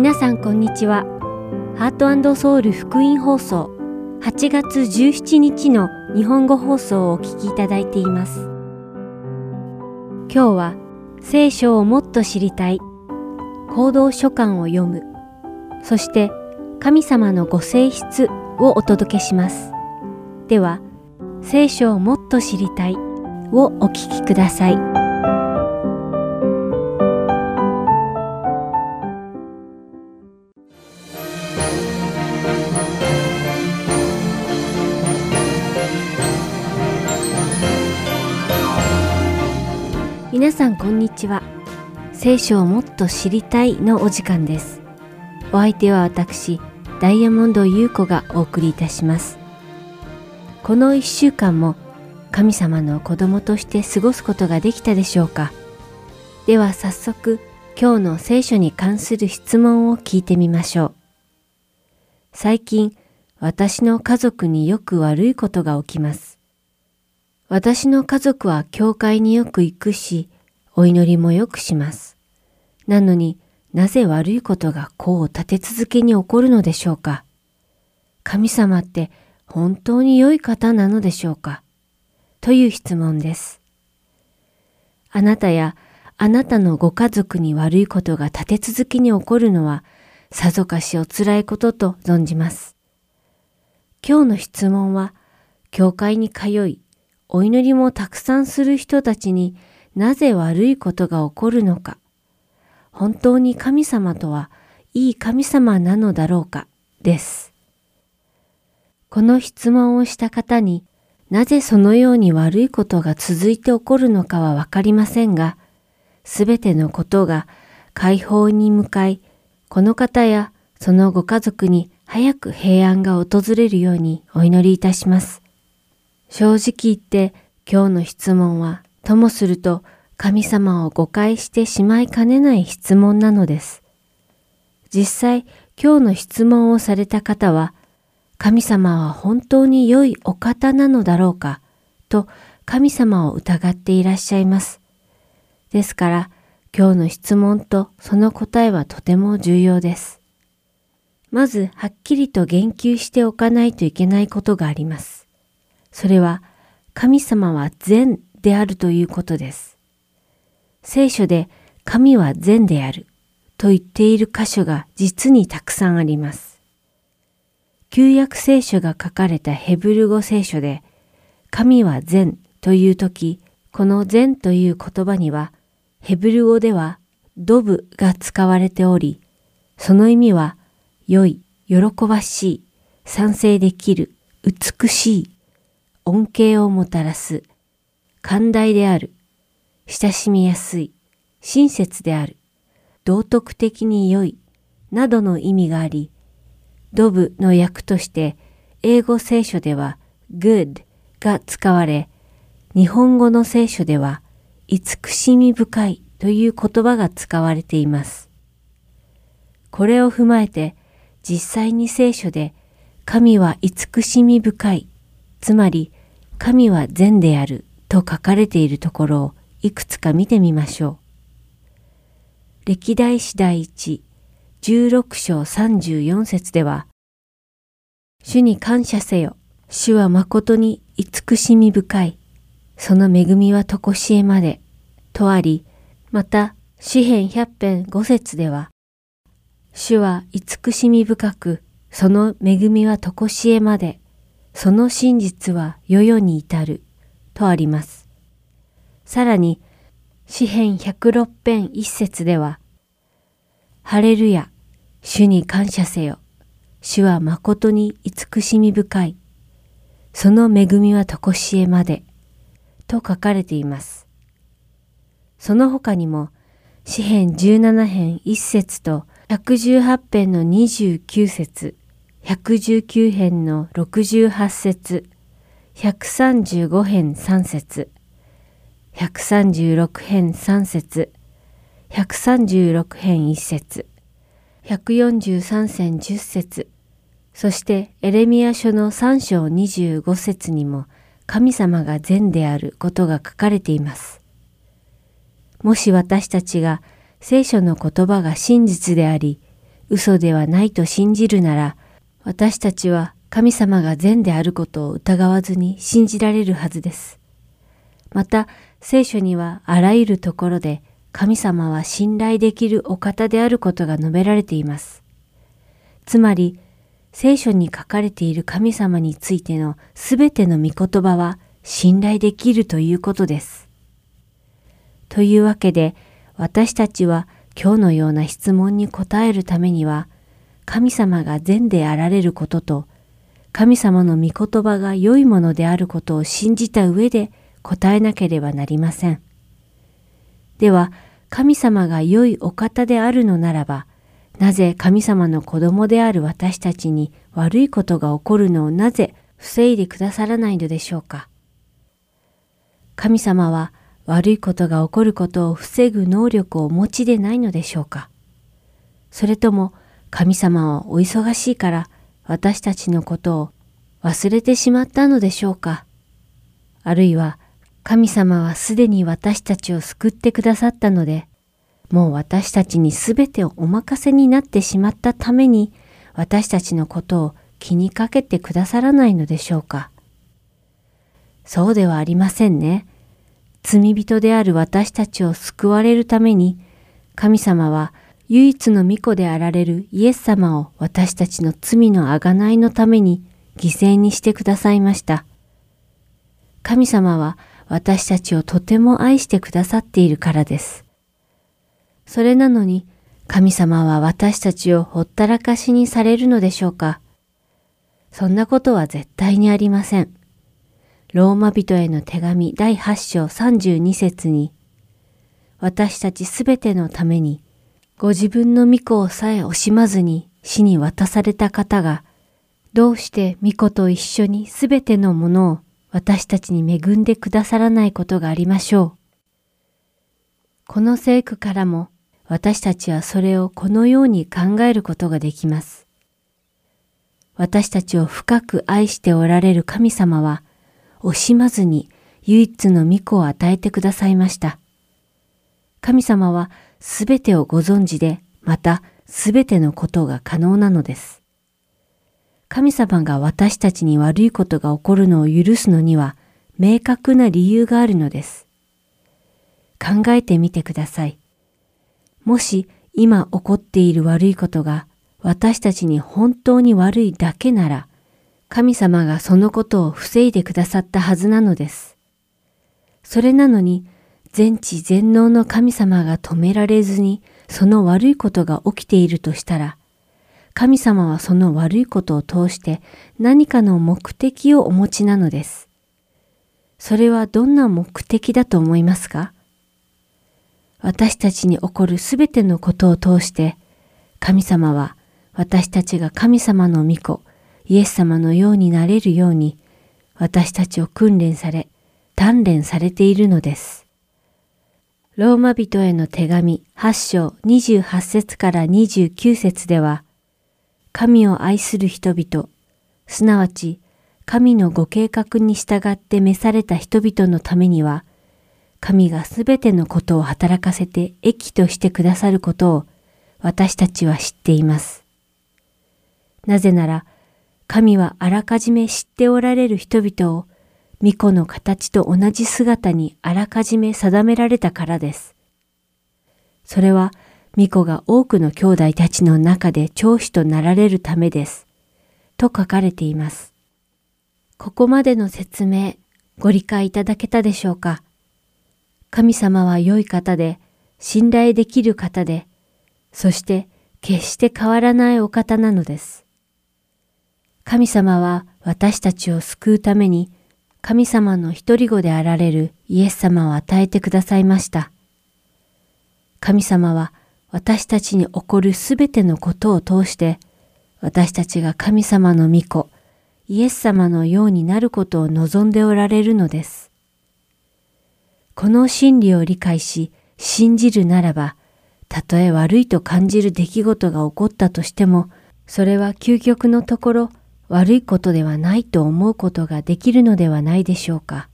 皆さんこんにちは。ハート&ソウル福音放送8月17日の日本語放送をお聞きいただいています。今日は聖書をもっと知りたい、講道書簡を読む、そして神様のご性質をお届けします。では、聖書をもっと知りたいをお聞きください。皆さんこんにちは。聖書をもっと知りたいのお時間です。お相手は私、ダイヤモンド優子がお送りいたします。この1週間も神様の子供として過ごすことができたでしょうか。では早速、今日の聖書に関する質問を聞いてみましょう。最近、私の家族によく悪いことが起きます。私の家族は教会によく行くし、お祈りもよくします。なのになぜ悪いことがこう立て続けに起こるのでしょうか。神様って本当に良い方なのでしょうか、という質問です。あなたやあなたのご家族に悪いことが立て続けに起こるのはさぞかしおつらいことと存じます。今日の質問は、教会に通い、お祈りもたくさんする人たちになぜ悪いことが起こるのか、本当に神様とはいい神様なのだろうか、です。この質問をした方に、なぜそのように悪いことが続いて起こるのかはわかりませんが、すべてのことが解放に向かい、この方やそのご家族に早く平安が訪れるようにお祈りいたします。正直言って、今日の質問はともすると神様を誤解してしまいかねない質問なのです。実際、今日の質問をされた方は、神様は本当に良いお方なのだろうか、と神様を疑っていらっしゃいます。ですから、今日の質問とその答えはとても重要です。まず、はっきりと言及しておかないといけないことがあります。それは、神様は善であるということです。聖書で、神は善であると言っている箇所が実にたくさんあります。旧約聖書が書かれたヘブル語聖書で、神は善というとき、この善という言葉には、ヘブル語ではドブが使われており、その意味は、良い、喜ばしい、賛成できる、美しい、恩恵をもたらす、寛大である、親しみやすい、親切である、道徳的に良い、などの意味があり、ドブの訳として英語聖書では good が使われ、日本語の聖書では慈しみ深いという言葉が使われています。これを踏まえて、実際に聖書で神は慈しみ深い、つまり神は善であると書かれているところをいくつか見てみましょう。歴代史第一16章34節では、主に感謝せよ。主は誠に慈しみ深い。その恵みは常しえまで。とあり、また、詩編100編5節では、主は慈しみ深く、その恵みは常しえまで。その真実は世々に至る。とあります。さらに、詩編106編1節では、ハレルヤ、主に感謝せよ。主は誠に慈しみ深い。その恵みは常しえまで。と書かれています。その他にも、詩編17編1節と118編の29節、119編の68節、135編3節、136編3節、136編1節、143編10節、そしてエレミヤ書の3章25節にも神様が善であることが書かれています。もし私たちが聖書の言葉が真実であり、嘘ではないと信じるなら、私たちは神様が善であることを疑わずに信じられるはずです。また、聖書にはあらゆるところで神様は信頼できるお方であることが述べられています。つまり、聖書に書かれている神様についてのすべての御言葉は信頼できるということです。というわけで、私たちは今日のような質問に答えるためには、神様が善であられることと、神様の御言葉が良いものであることを信じた上で答えなければなりません。では、神様が良いお方であるのならば、なぜ神様の子供である私たちに悪いことが起こるのをなぜ防いでくださらないのでしょうか。神様は悪いことが起こることを防ぐ能力をお持ちでないのでしょうか。それとも神様はお忙しいから私たちのことを忘れてしまったのでしょうか。あるいは神様はすでに私たちを救ってくださったので、もう私たちにすべてをお任せになってしまったために、私たちのことを気にかけてくださらないのでしょうか。そうではありませんね。罪人である私たちを救われるために、神様は唯一の御子であられるイエス様を私たちの罪の贖いのために犠牲にしてくださいました。神様は私たちをとても愛してくださっているからです。それなのに、神様は私たちをほったらかしにされるのでしょうか。そんなことは絶対にありません。ローマ人への手紙第8章32節に、私たちすべてのために、ご自分の御子をさえ惜しまずに死に渡された方が、どうして御子と一緒にすべてのものを私たちに恵んでくださらないことがありましょう。この聖句からも、私たちはそれをこのように考えることができます。私たちを深く愛しておられる神様は、惜しまずに唯一の御子を与えてくださいました。神様はすべてをご存知で、またすべてのことが可能なのです。神様が私たちに悪いことが起こるのを許すのには、明確な理由があるのです。考えてみてください。もし今起こっている悪いことが私たちに本当に悪いだけなら、神様がそのことを防いでくださったはずなのです。それなのに、全知全能の神様が止められずにその悪いことが起きているとしたら、神様はその悪いことを通して何かの目的をお持ちなのです。それはどんな目的だと思いますか？私たちに起こるすべてのことを通して、神様は私たちが神様の御子、イエス様のようになれるように、私たちを訓練され、鍛錬されているのです。ローマ人への手紙8章28節から29節では、神を愛する人々、すなわち神のご計画に従って召された人々のためには、神がすべてのことを働かせて益としてくださることを私たちは知っています。なぜなら、神はあらかじめ知っておられる人々を、御子の形と同じ姿にあらかじめ定められたからです。それは、御子が多くの兄弟たちの中で長子となられるためです。と書かれています。ここまでの説明、ご理解いただけたでしょうか。神様は良い方で、信頼できる方で、そして決して変わらないお方なのです。神様は私たちを救うために、神様の一人子であられるイエス様を与えてくださいました。神様は私たちに起こるすべてのことを通して、私たちが神様の御子、イエス様のようになることを望んでおられるのです。この真理を理解し、信じるならば、たとえ悪いと感じる出来事が起こったとしても、それは究極のところ、悪いことではないと思うことができるのではないでしょうか。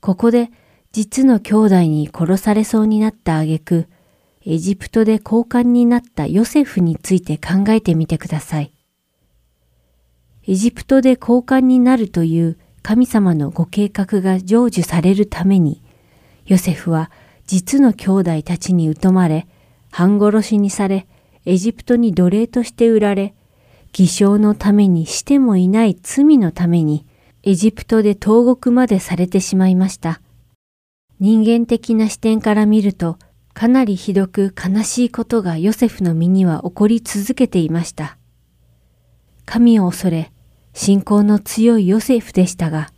ここで、実の兄弟に殺されそうになった挙句、エジプトで高官になったヨセフについて考えてみてください。エジプトで高官になるという神様のご計画が成就されるために、ヨセフは実の兄弟たちに疎まれ、半殺しにされ、エジプトに奴隷として売られ、偽証のためにしてもいない罪のために、エジプトで投獄までされてしまいました。人間的な視点から見ると、かなりひどく悲しいことがヨセフの身には起こり続けていました。神を恐れ、信仰の強いヨセフでしたが、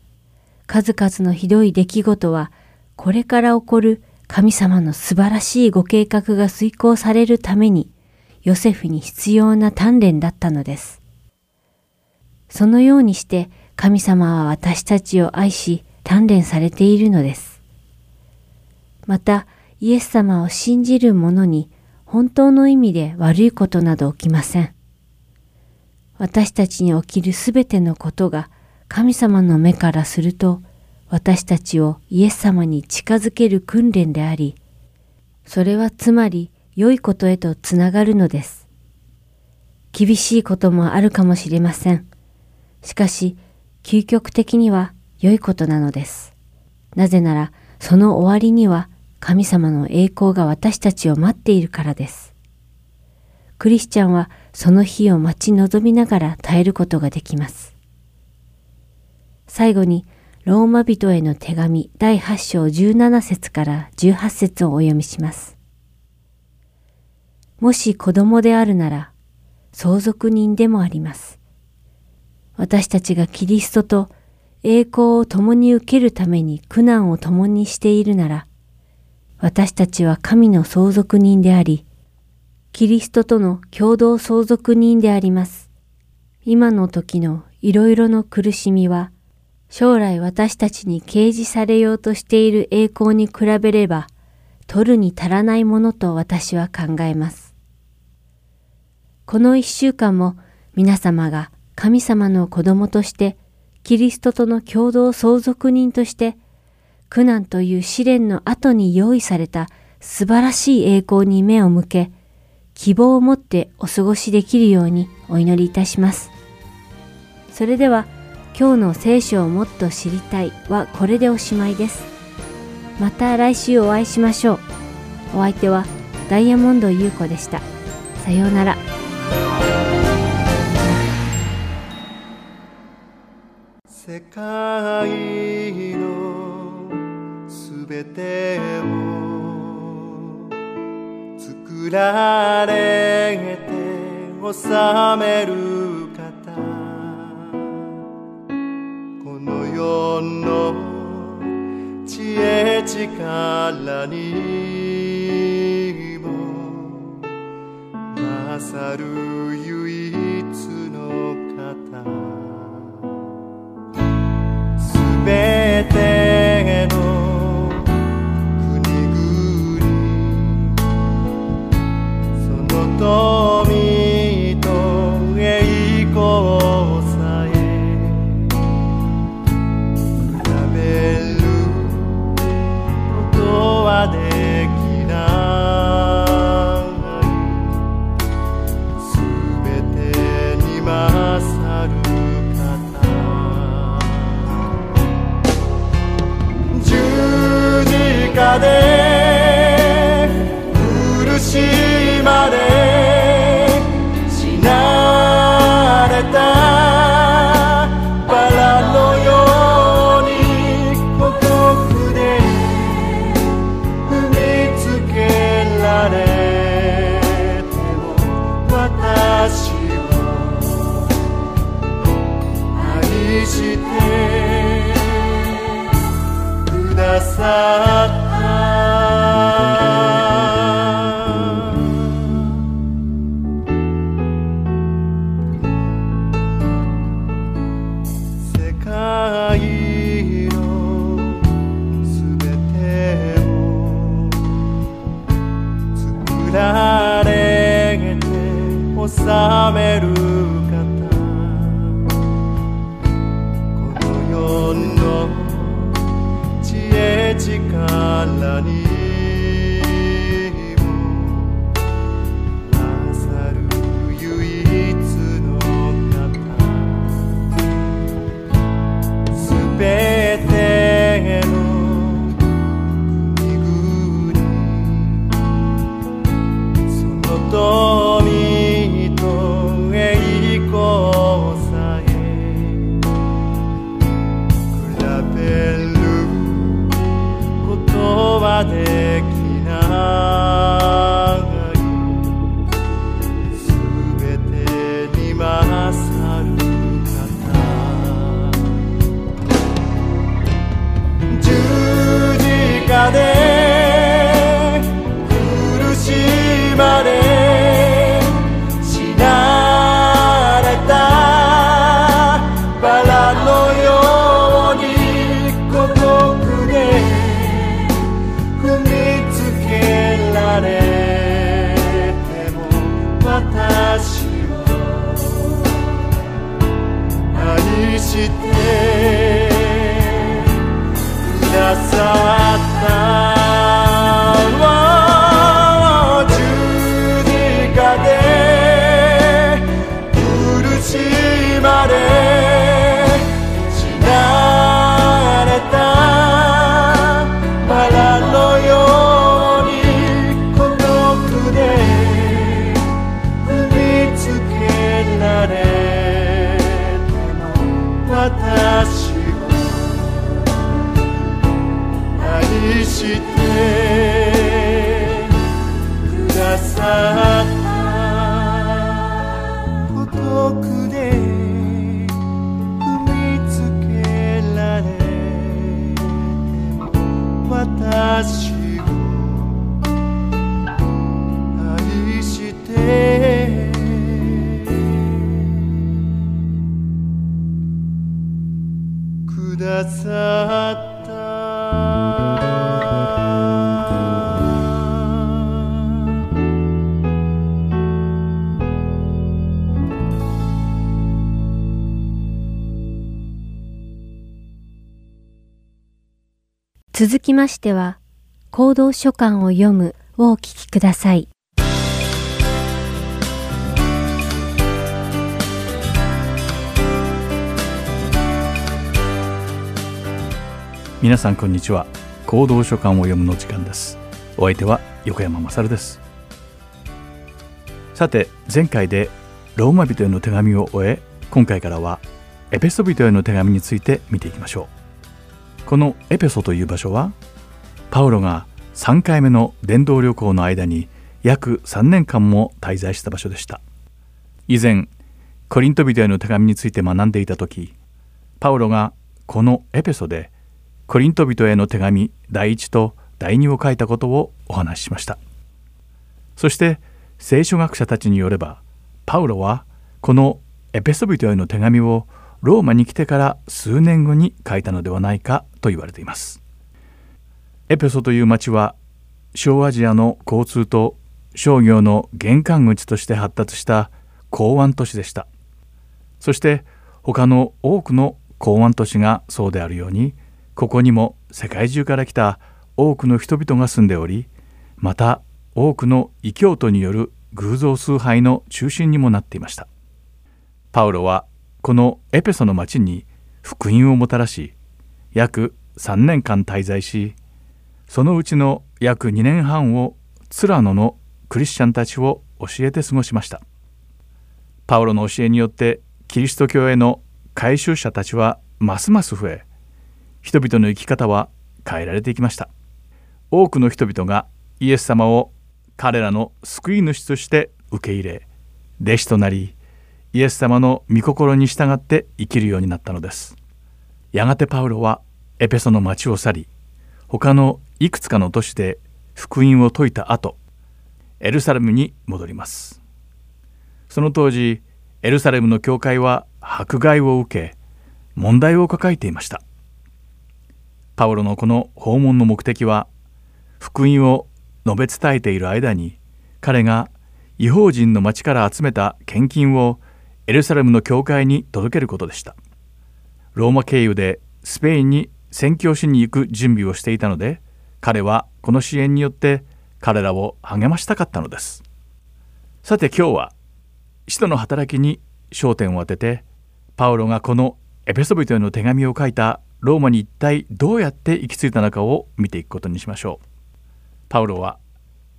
数々のひどい出来事は、これから起こる神様の素晴らしいご計画が遂行されるために、ヨセフに必要な鍛錬だったのです。そのようにして、神様は私たちを愛し、鍛錬されているのです。また、イエス様を信じる者に、本当の意味で悪いことなど起きません。私たちに起きるすべてのことが、神様の目からすると、私たちをイエス様に近づける訓練であり、それはつまり良いことへとつながるのです。厳しいこともあるかもしれません。しかし、究極的には良いことなのです。なぜなら、その終わりには神様の栄光が私たちを待っているからです。クリスチャンはその日を待ち望みながら耐えることができます。最後に、ローマ人への手紙第8章17節から18節をお読みします。もし子供であるなら、相続人でもあります。私たちがキリストと栄光を共に受けるために苦難を共にしているなら、私たちは神の相続人であり、キリストとの共同相続人であります。今の時のいろいろの苦しみは、将来私たちに掲示されようとしている栄光に比べれば、取るに足らないものと私は考えます。この1週間も皆様が、神様の子供として、キリストとの共同相続人として、苦難という試練の後に用意された素晴らしい栄光に目を向け、希望を持ってお過ごしできるようにお祈りいたします。それでは、今日の聖書をもっと知りたいはこれでおしまいです。また来週お会いしましょう。お相手はダイヤモンド優子でした。さようなら。世界のすべてを作られて治める方、この世の知恵力にも勝る唯一の方、すべての国々、その富と栄光さえ比べることはできない、すべてに勝るで苦しまれ死なれたバラのように孤独で踏みつけられても私を愛してください。力にもができない全てに勝る方、十字架で苦しまれ続きましては、講道書簡を読むをお聞きください。皆さんこんにちは。講道書簡を読むの時間です。お相手は横山勝です。さて、前回でローマ人への手紙を終え、今回からはエペソ人への手紙について見ていきましょう。このエペソという場所は、パウロが3回目の伝道旅行の間に約3年間も滞在した場所でした。以前、コリント人への手紙について学んでいたとき、パウロがこのエペソでコリント人への手紙第1と第2を書いたことをお話ししました。そして、聖書学者たちによれば、パウロはこのエペソ人への手紙をローマに来てから数年後に書いたのではないかと言われています。エペソという町は、小アジアの交通と商業の玄関口として発達した港湾都市でした。そして他の多くの港湾都市がそうであるように、ここにも世界中から来た多くの人々が住んでおり、また多くの異教徒による偶像崇拝の中心にもなっていました。パウロはこのエペソの町に福音をもたらし、約3年間滞在し、そのうちの約2年半をツラノのクリスチャンたちを教えて過ごしました。パウロの教えによってキリスト教への改宗者たちはますます増え、人々の生き方は変えられていきました。多くの人々がイエス様を彼らの救い主として受け入れ、弟子となり、イエス様の御心に従って生きるようになったのです。やがてパウロはエペソの町を去り、他のいくつかの都市で福音を説いた後、エルサレムに戻ります。その当時、エルサレムの教会は迫害を受け、問題を抱えていました。パウロのこの訪問の目的は、福音を述べ伝えている間に、彼が異邦人の町から集めた献金をエルサレムの教会に届けることでした。ローマ経由でスペインに宣教しに行く準備をしていたので、彼はこの支援によって彼らを励ましたかったのです。さて今日は、使徒の働きに焦点を当てて、パウロがこのエペソ人への手紙を書いたローマに一体どうやって行き着いたのかを見ていくことにしましょう。パウロは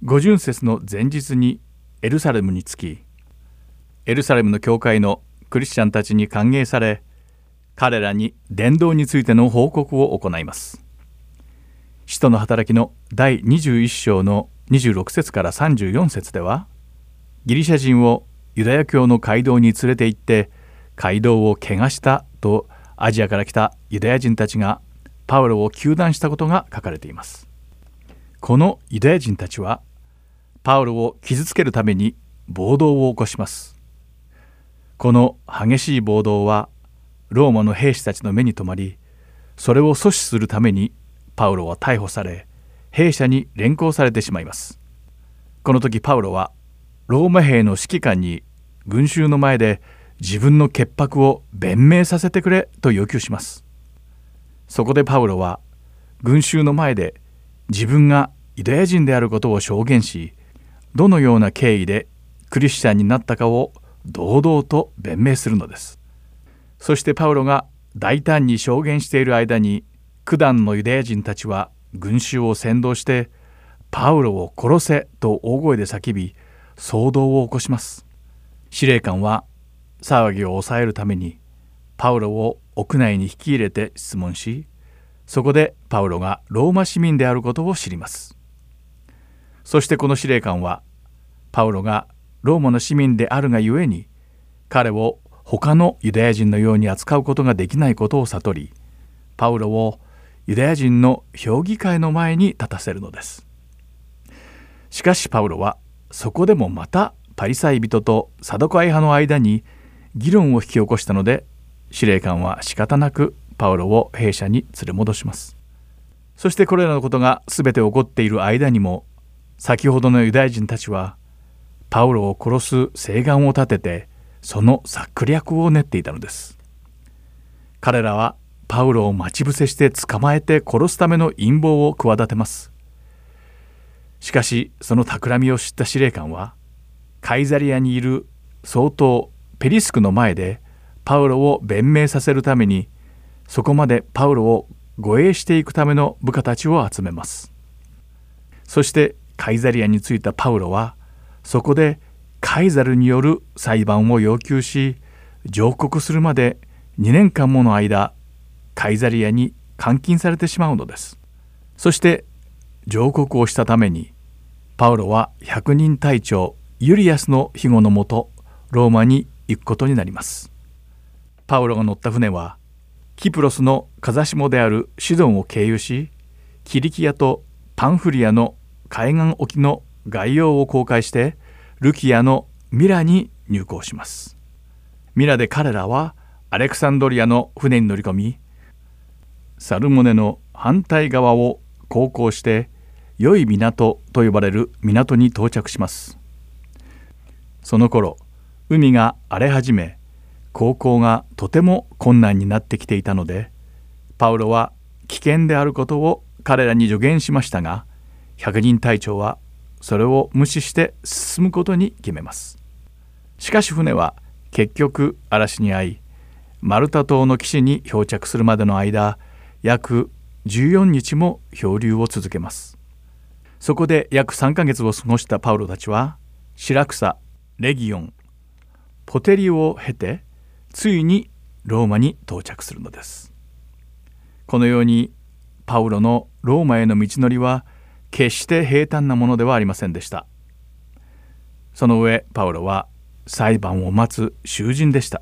五旬節の前日にエルサレムに着き、エルサレムの教会のクリスチャンたちに歓迎され、彼らに伝道についての報告を行います。使徒の働きの第21章の26節から34節では、ギリシャ人をユダヤ教の街道に連れて行って街道を汚したとアジアから来たユダヤ人たちがパウロを糾弾したことが書かれています。このユダヤ人たちはパウロを傷つけるために暴動を起こします。この激しい暴動はローマの兵士たちの目に留まり、それを阻止するためにパウロは逮捕され、兵舎に連行されてしまいます。この時パウロはローマ兵の指揮官に群衆の前で自分の潔白を弁明させてくれと要求します。そこでパウロは群衆の前で自分がユダヤ人であることを証言し、どのような経緯でクリスチャンになったかを堂々と弁明するのです。そしてパウロが大胆に証言している間に、クダンのユダヤ人たちは群衆を扇動してパウロを殺せと大声で叫び、騒動を起こします。司令官は騒ぎを抑えるためにパウロを屋内に引き入れて質問し、そこでパウロがローマ市民であることを知ります。そしてこの司令官はパウロがローマの市民であるがゆえに彼を他のユダヤ人のように扱うことができないことを悟り、パウロをユダヤ人の評議会の前に立たせるのです。しかしパウロはそこでもまたパリサイ人とサドカイ派の間に議論を引き起こしたので、司令官は仕方なくパウロを兵舎に連れ戻します。そしてこれらのことが全て起こっている間にも、先ほどのユダヤ人たちはパウロを殺す誓願を立てて、その策略を練っていたのです。彼らはパウロを待ち伏せして捕まえて殺すための陰謀を企てます。しかしその企みを知った司令官はカイザリアにいる総統ペリスクの前でパウロを弁明させるために、そこまでパウロを護衛していくための部下たちを集めます。そしてカイザリアに着いたパウロはそこでカイザルによる裁判を要求し、上告するまで2年間もの間カイザリアに監禁されてしまうのです。そして上告をしたためにパウロは百人隊長ユリアスの庇護のもとローマに行くことになります。パウロが乗った船はキプロスの風下であるシドンを経由し、キリキアとパンフリアの海岸沖の概要を航海してルキアのミラに入港します。ミラで彼らはアレクサンドリアの船に乗り込み、サルモネの反対側を航行して良い港と呼ばれる港に到着します。その頃海が荒れ始め、航行がとても困難になってきていたので、パウロは危険であることを彼らに助言しましたが、百人隊長はそれを無視して進むことに決めます。しかし船は結局嵐に遭い、マルタ島の岸に漂着するまでの間約14日も漂流を続けます。そこで約3ヶ月を過ごしたパウロたちはシラクサ、レギオン、ポテリオを経てついにローマに到着するのです。このようにパウロのローマへの道のりは決して平坦なものではありませんでした。その上パウロは裁判を待つ囚人でした。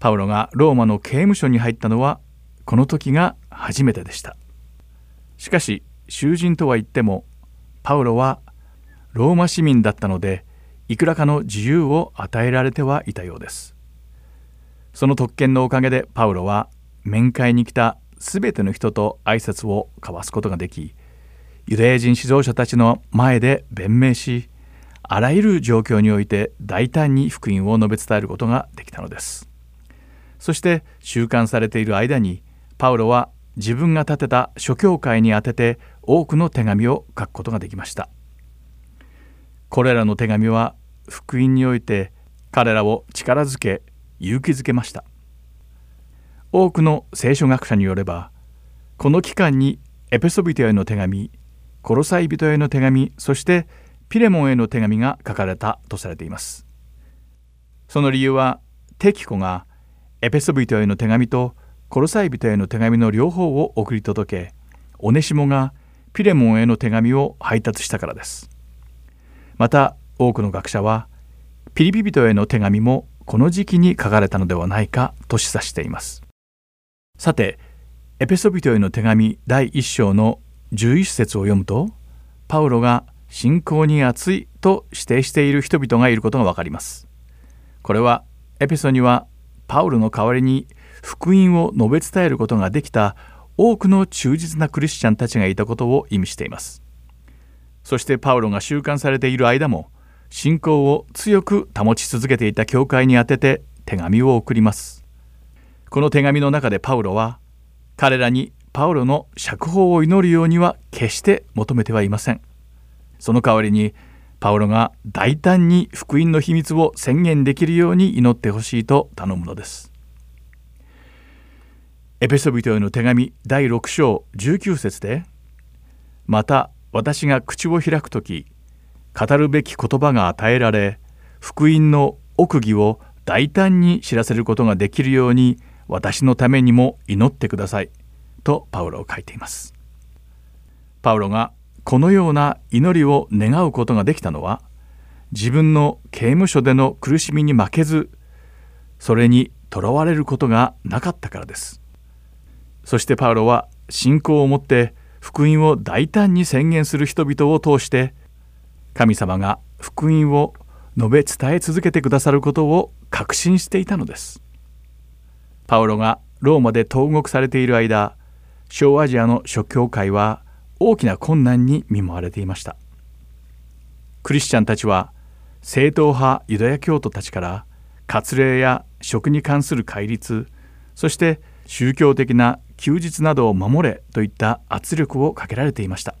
パウロがローマの刑務所に入ったのはこの時が初めてでした。しかし囚人とは言ってもパウロはローマ市民だったので、いくらかの自由を与えられてはいたようです。その特権のおかげでパウロは面会に来たすべての人と挨拶を交わすことができ、ユダヤ人指導者たちの前で弁明し、あらゆる状況において大胆に福音を述べ伝えることができたのです。そして収監されている間にパウロは自分が建てた諸教会に宛てて多くの手紙を書くことができました。これらの手紙は福音において彼らを力づけ、勇気づけました。多くの聖書学者によれば、この期間にエペソビトへの手紙、コロサイ人への手紙、そしてピレモンへの手紙が書かれたとされています。その理由はテキコがエペソビトへの手紙とコロサイ人への手紙の両方を送り届け、オネシモがピレモンへの手紙を配達したからです。また多くの学者はピリピ人への手紙もこの時期に書かれたのではないかと示唆しています。さて、エペソ人への手紙第1章の11節を読むと、パウロが信仰に熱いと指定している人々がいることがわかります。これはエペソにはパウロの代わりに福音を述べ伝えることができた多くの忠実なクリスチャンたちがいたことを意味しています。そしてパウロが収監されている間も、信仰を強く保ち続けていた教会に宛てて手紙を送ります。この手紙の中でパウロは、彼らにパウロの釈放を祈るようには決して求めてはいません。その代わりに、パウロが大胆に福音の秘密を宣言できるように祈ってほしいと頼むのです。エペソ人への手紙第6章19節で、また私が口を開くとき、語るべき言葉が与えられ、福音の奥義を大胆に知らせることができるように、私のためにも祈ってください、とパウロを書いています。パウロがこのような祈りを願うことができたのは、自分の刑務所での苦しみに負けず、それにとらわれることがなかったからです。そしてパウロは信仰を持って福音を大胆に宣言する人々を通して、神様が福音を述べ伝え続けてくださることを確信していたのです。パウロがローマで投獄されている間、小アジアの諸教会は大きな困難に見舞われていました。クリスチャンたちは正統派ユダヤ教徒たちから割礼や食に関する戒律、そして宗教的な休日などを守れといった圧力をかけられていました。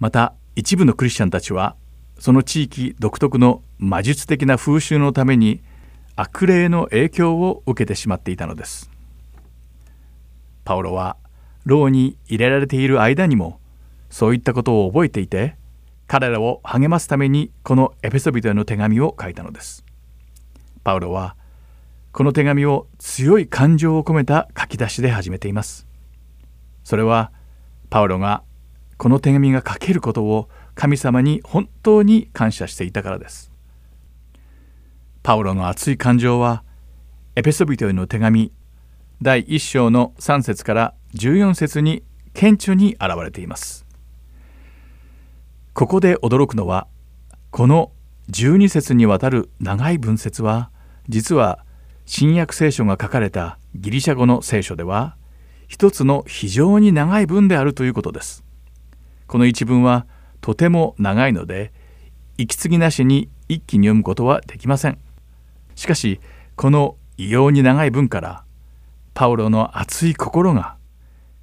また、一部のクリスチャンたちはその地域独特の魔術的な風習のために悪霊の影響を受けてしまっていたのです。パウロは牢に入れられている間にもそういったことを覚えていて、彼らを励ますためにこのエペソ人への手紙を書いたのです。パウロはこの手紙を強い感情を込めた書き出しで始めています。それはパウロがこの手紙が書けることを神様に本当に感謝していたからです。パウロの熱い感情は、エペソ人への手紙第1章の3節から14節に顕著に表れています。ここで驚くのは、この12節にわたる長い文節は、実は新約聖書が書かれたギリシャ語の聖書では、一つの非常に長い文であるということです。この一文はとても長いので、息継ぎなしに一気に読むことはできません。しかし、この異様に長い文から、パウロの熱い心が、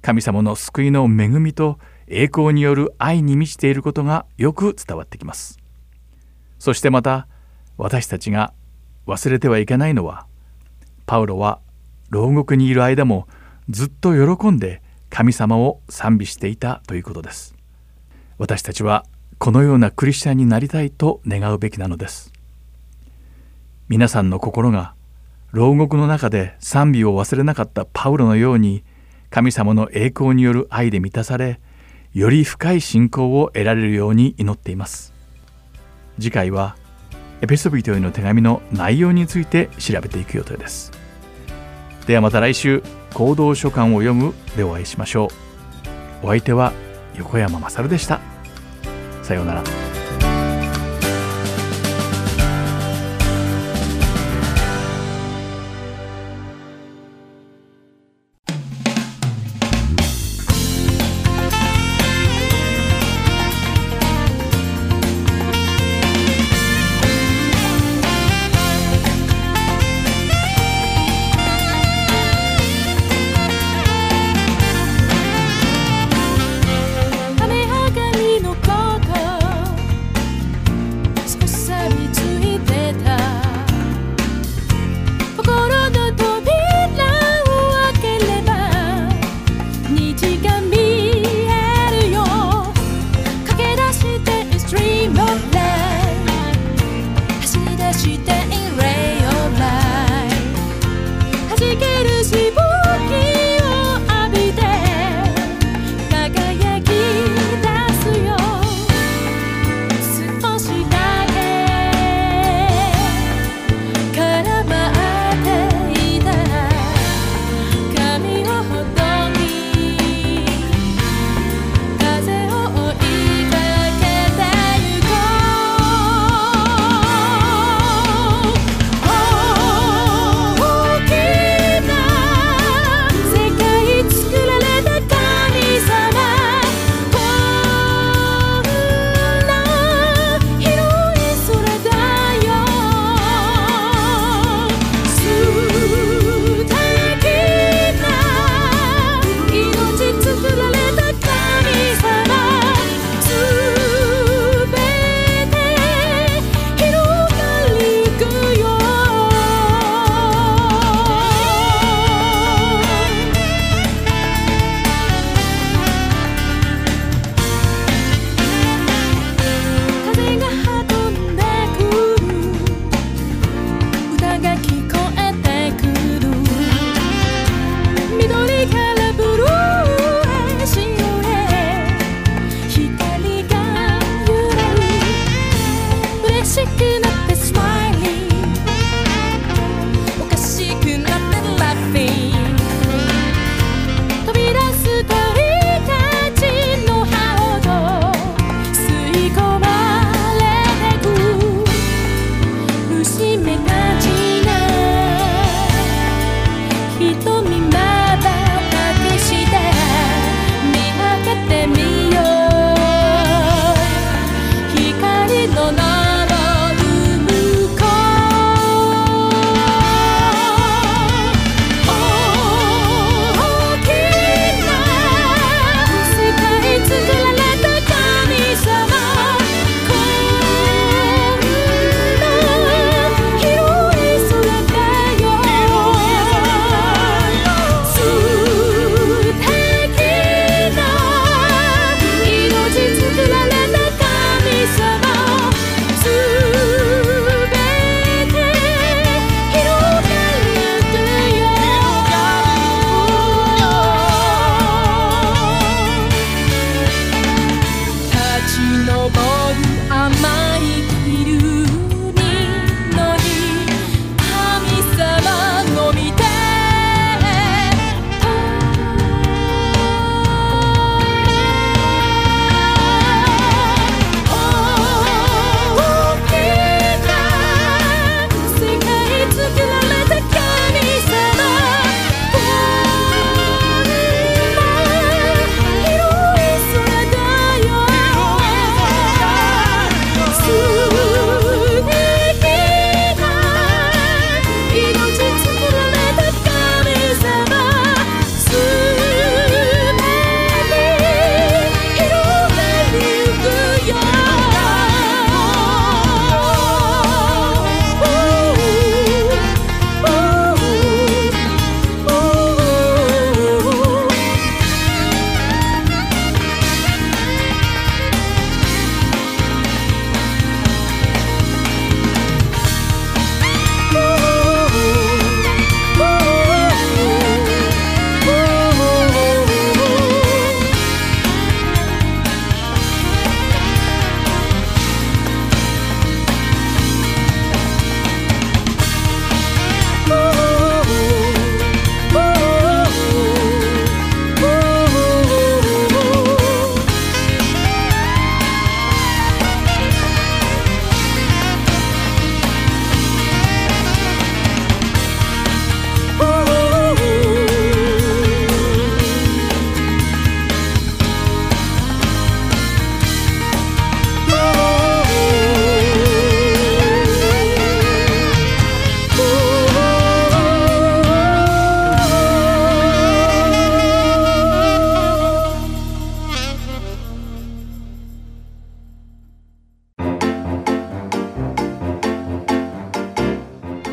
神様の救いの恵みと栄光による愛に満ちていることがよく伝わってきます。そしてまた、私たちが忘れてはいけないのは、パウロは牢獄にいる間もずっと喜んで神様を賛美していたということです。私たちはこのようなクリスチャンになりたいと願うべきなのです。皆さんの心が牢獄の中で賛美を忘れなかったパウロのように、神様の栄光による愛で満たされ、より深い信仰を得られるように祈っています。次回はエペソ人への手紙の内容について調べていく予定です。ではまた来週、行動書簡を読むでお会いしましょう。お相手は横山勝でした。さようなら。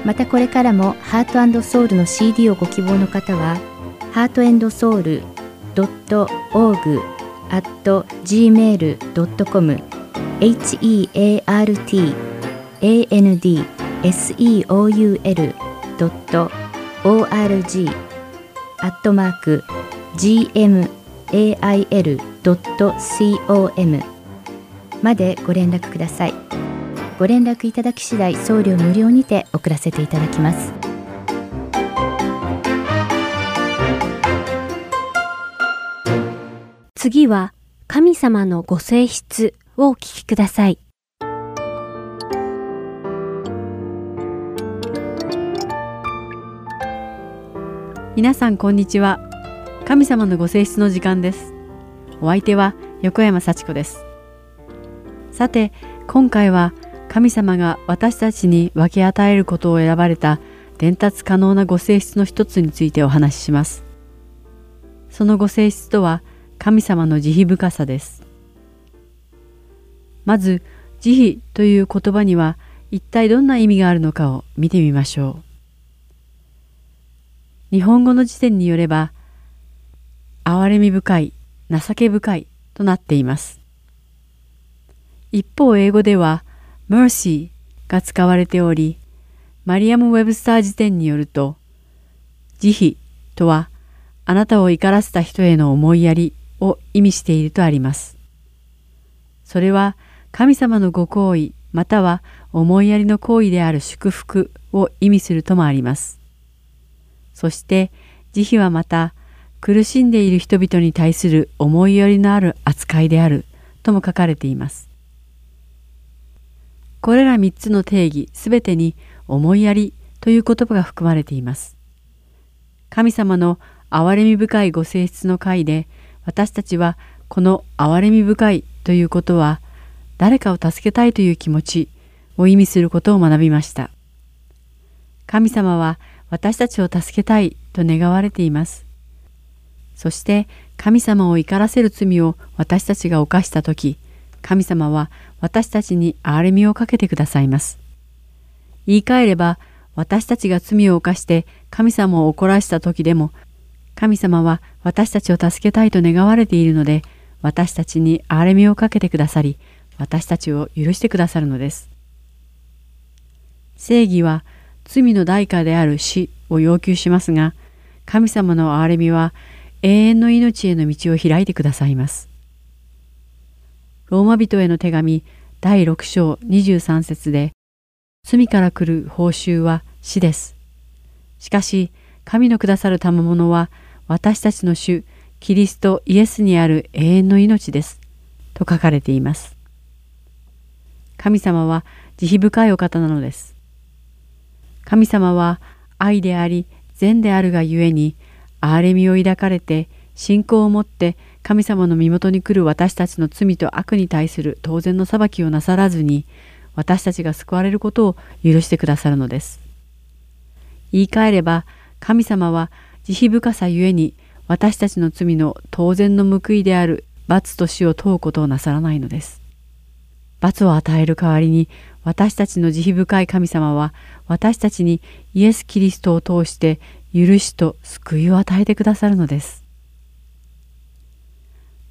またこれからもハート&ソウルの CD をご希望の方は、heartandsoul.org@gmail.com heartandsoul.org@gmail.com までご連絡ください。ご連絡いただき次第送料無料にて送らせていただきます。次は神様のご性質をお聞きください。皆さんこんにちは。神様のご性質の時間です。お相手は横山幸子です。さて今回は神様が私たちに分け与えることを選ばれた伝達可能なご性質の一つについてお話しします。そのご性質とは神様の慈悲深さです。まず慈悲という言葉には一体どんな意味があるのかを見てみましょう。日本語の辞典によれば哀れみ深い、情け深いとなっています。一方英語では mercy が使われており、マリアム・ウェブスター辞典によると慈悲とはあなたを怒らせた人への思いやりを意味しているとあります。それは神様のご行為または思いやりの行為である祝福を意味するともあります。そして慈悲はまた苦しんでいる人々に対する思いやりのある扱いであるとも書かれています。これら3つの定義すべてに思いやりという言葉が含まれています。神様の憐れみ深いご性質の回で私たちはこの憐れみ深いということは誰かを助けたいという気持ちを意味することを学びました。神様は私たちを助けたいと願われています。そして神様を怒らせる罪を私たちが犯したとき、神様は私たちに憐れみをかけてくださいます。言い換えれば、私たちが罪を犯して神様を怒らせたときでも、神様は私たちを助けたいと願われているので、私たちに憐れみをかけてくださり、私たちを許してくださるのです。正義は罪の代価である死を要求しますが、神様の憐れみは、永遠の命への道を開いてくださいます。ローマ人への手紙第6章23節で、罪から来る報酬は死です。しかし、神のくださる賜物は私たちの主、キリストイエスにある永遠の命です。と書かれています。神様は慈悲深いお方なのです。神様は愛であり善であるがゆえに、憐れみを抱かれて信仰を持って神様の身元に来る私たちの罪と悪に対する当然の裁きをなさらずに、私たちが救われることを許してくださるのです。言い換えれば、神様は慈悲深さゆえに私たちの罪の当然の報いである罰と死を問うことをなさらないのです。罰を与える代わりに、私たちの慈悲深い神様は私たちにイエス・キリストを通して許しと救いを与えてくださるのです。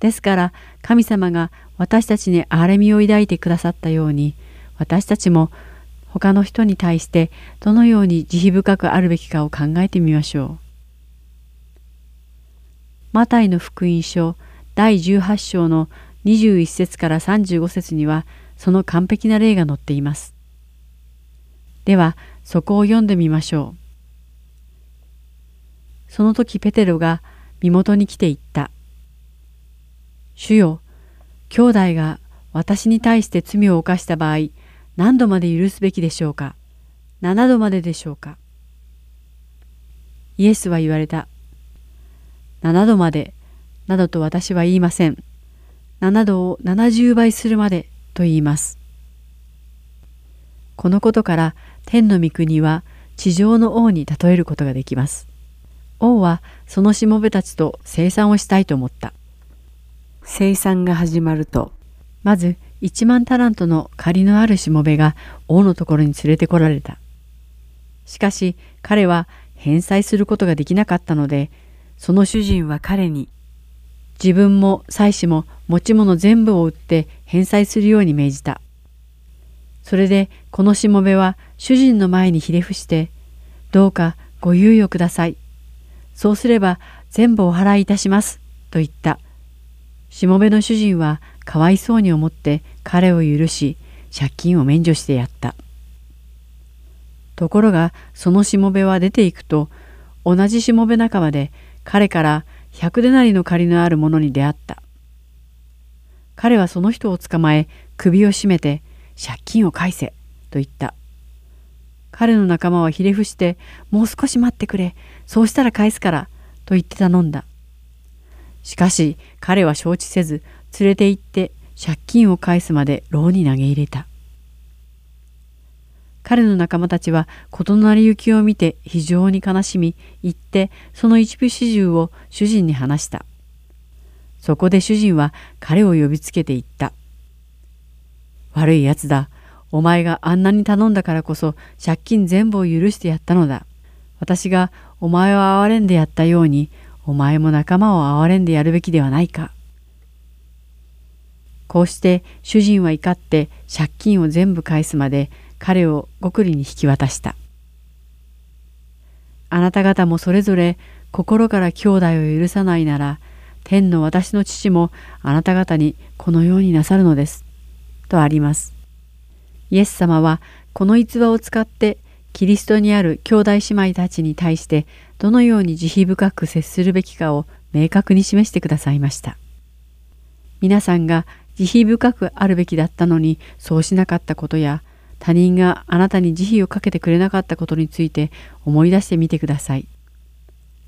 ですから神様が私たちに憐れみを抱いてくださったように、私たちも他の人に対してどのように慈悲深くあるべきかを考えてみましょう。マタイの福音書第18章の21節から35節にはその完璧な例が載っています。ではそこを読んでみましょう。その時ペテロが身元に来て言った。主よ、兄弟が私に対して罪を犯した場合、何度まで許すべきでしょうか。7度まででしょうか。イエスは言われた。7度までなどと私は言いません。7度を70倍するまでと言います。このことから天の御国は地上の王に例えることができます。王はそのしもべたちと清算をしたいと思った。清算が始まると、まず1万タラントの借りのあるしもべが王のところに連れてこられた。しかし彼は返済することができなかったので、その主人は彼に自分も妻子も持ち物全部を売って返済するように命じた。それでこのしもべは主人の前にひれ伏して、どうかご猶予ください。そうすれば全部お払いいたします。と言った。しもべの主人はかわいそうに思って彼を許し、借金を免除してやった。ところがそのしもべは出ていくと、同じしもべ仲間で彼から100デナリの借りのあるものに出会った。彼はその人を捕まえ、首を絞めて、借金を返せ、と言った。彼の仲間はひれ伏して、もう少し待ってくれ、そうしたら返すから、と言って頼んだ。しかし彼は承知せず、連れて行って借金を返すまで牢に投げ入れた。彼の仲間たちは異なり行きを見て非常に悲しみ、行ってその一部始終を主人に話した。そこで主人は彼を呼びつけて言った。悪いやつだ。お前があんなに頼んだからこそ借金全部を許してやったのだ。私がお前を憐れんでやったように、お前も仲間を憐れんでやるべきではないか。こうして主人は怒って借金を全部返すまで彼を獄吏に引き渡した。あなた方もそれぞれ心から兄弟を許さないなら、天の私の父もあなた方にこのようになさるのです。とあります。イエス様はこの逸話を使ってキリストにある兄弟姉妹たちに対してどのように慈悲深く接するべきかを明確に示してくださいました。皆さんが慈悲深くあるべきだったのにそうしなかったことや、他人があなたに慈悲をかけてくれなかったことについて思い出してみてください。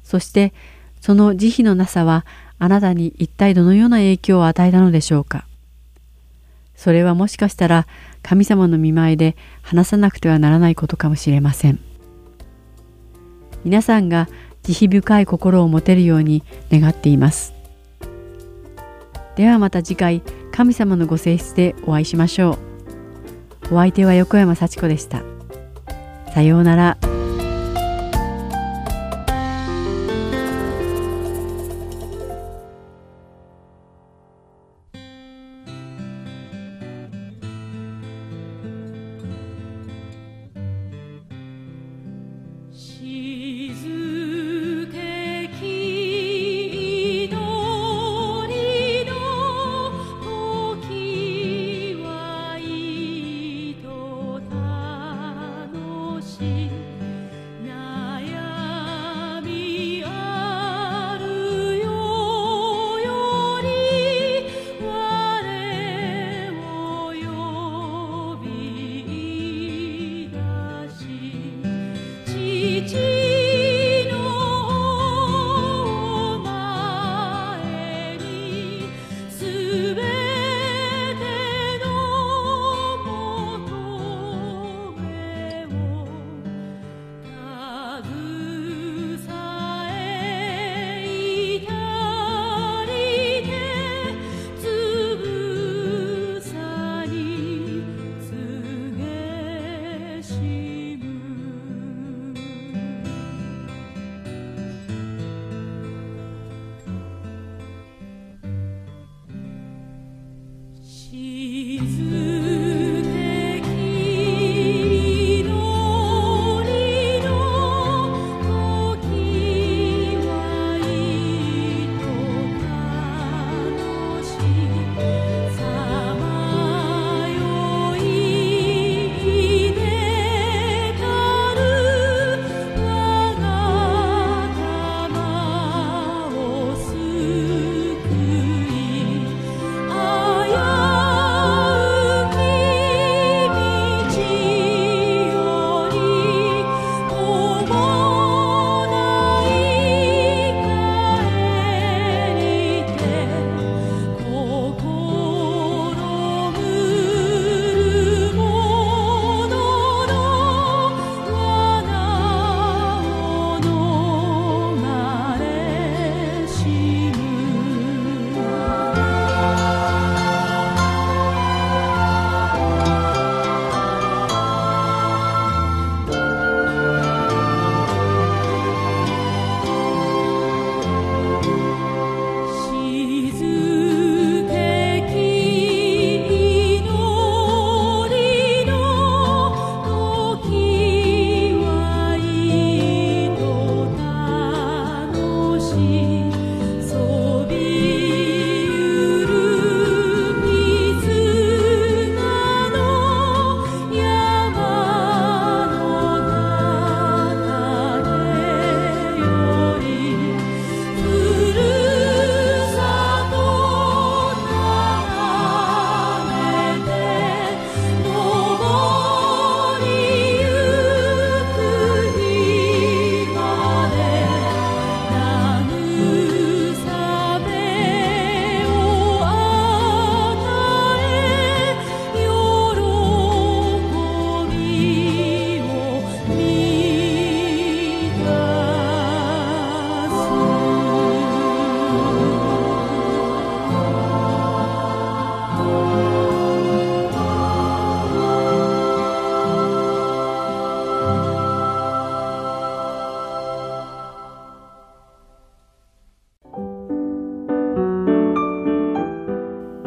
そしてその慈悲のなさはあなたに一体どのような影響を与えたのでしょうか。それはもしかしたら神様の御前で話さなくてはならないことかもしれません。皆さんが慈悲深い心を持てるように願っています。ではまた次回、神様のご聖室でお会いしましょう。お相手は横山幸子でした。さようなら。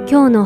今日の